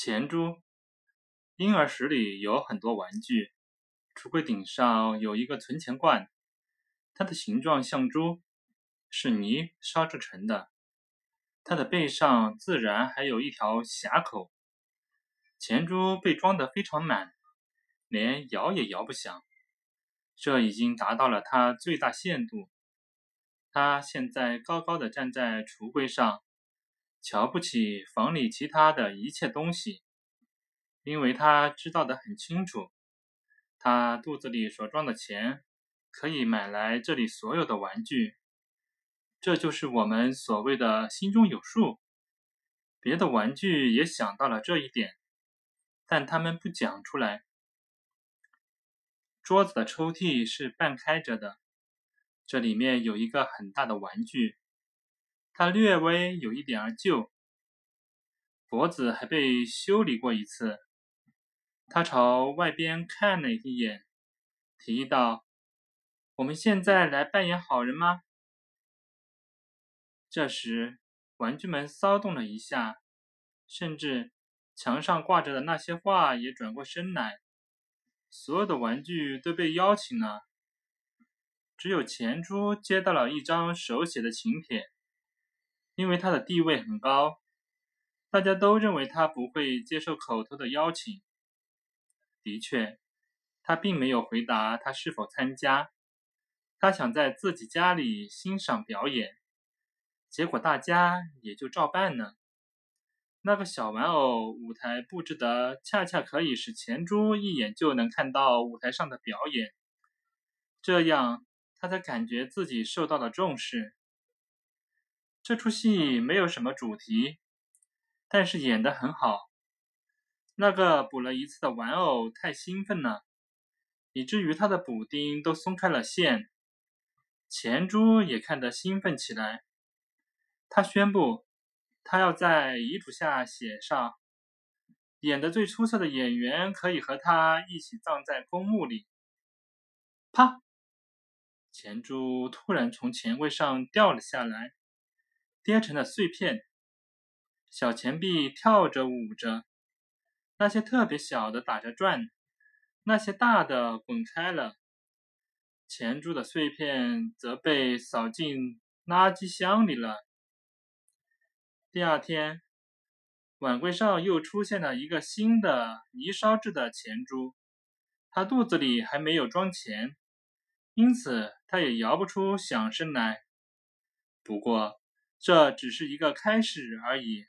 钱珠。婴儿室里有很多玩具，橱柜顶上有一个存钱罐，它的形状像猪，是泥烧制成的，它的背上自然还有一条峡口。钱珠被装得非常满，连摇也摇不响，这已经达到了它最大限度。它现在高高地站在橱柜上，瞧不起房里其他的一切东西，因为他知道得很清楚，他肚子里所装的钱可以买来这里所有的玩具。这就是我们所谓的心中有数。别的玩具也想到了这一点，但他们不讲出来。桌子的抽屉是半开着的，这里面有一个很大的玩具，它略微有一点儿旧，脖子还被修理过一次。他朝外边看了一眼，提议道：“我们现在来扮演好人吗？”这时，玩具们骚动了一下，甚至墙上挂着的那些画也转过身来。所有的玩具都被邀请了，只有钱珠接到了一张手写的请帖，因为他的地位很高，大家都认为他不会接受口头的邀请。的确，他并没有回答他是否参加。他想在自己家里欣赏表演，结果大家也就照办了。那个小玩偶舞台布置得恰恰可以使钱珠一眼就能看到舞台上的表演，这样他才感觉自己受到了重视。这出戏没有什么主题，但是演得很好。那个补了一次的玩偶太兴奋了，以至于他的补丁都松开了线。钱珠也看得兴奋起来，他宣布他要在遗嘱下写上：演得最出色的演员可以和他一起葬在公墓里。啪！钱珠突然从钱柜上掉了下来，跌成了碎片。小钱币跳着舞着，那些特别小的打着转，那些大的滚开了。钱珠的碎片则被扫进垃圾箱里了。第二天，碗柜上又出现了一个新的泥烧制的钱珠，他肚子里还没有装钱，因此他也摇不出响声来。不过，这只是一个开始而已。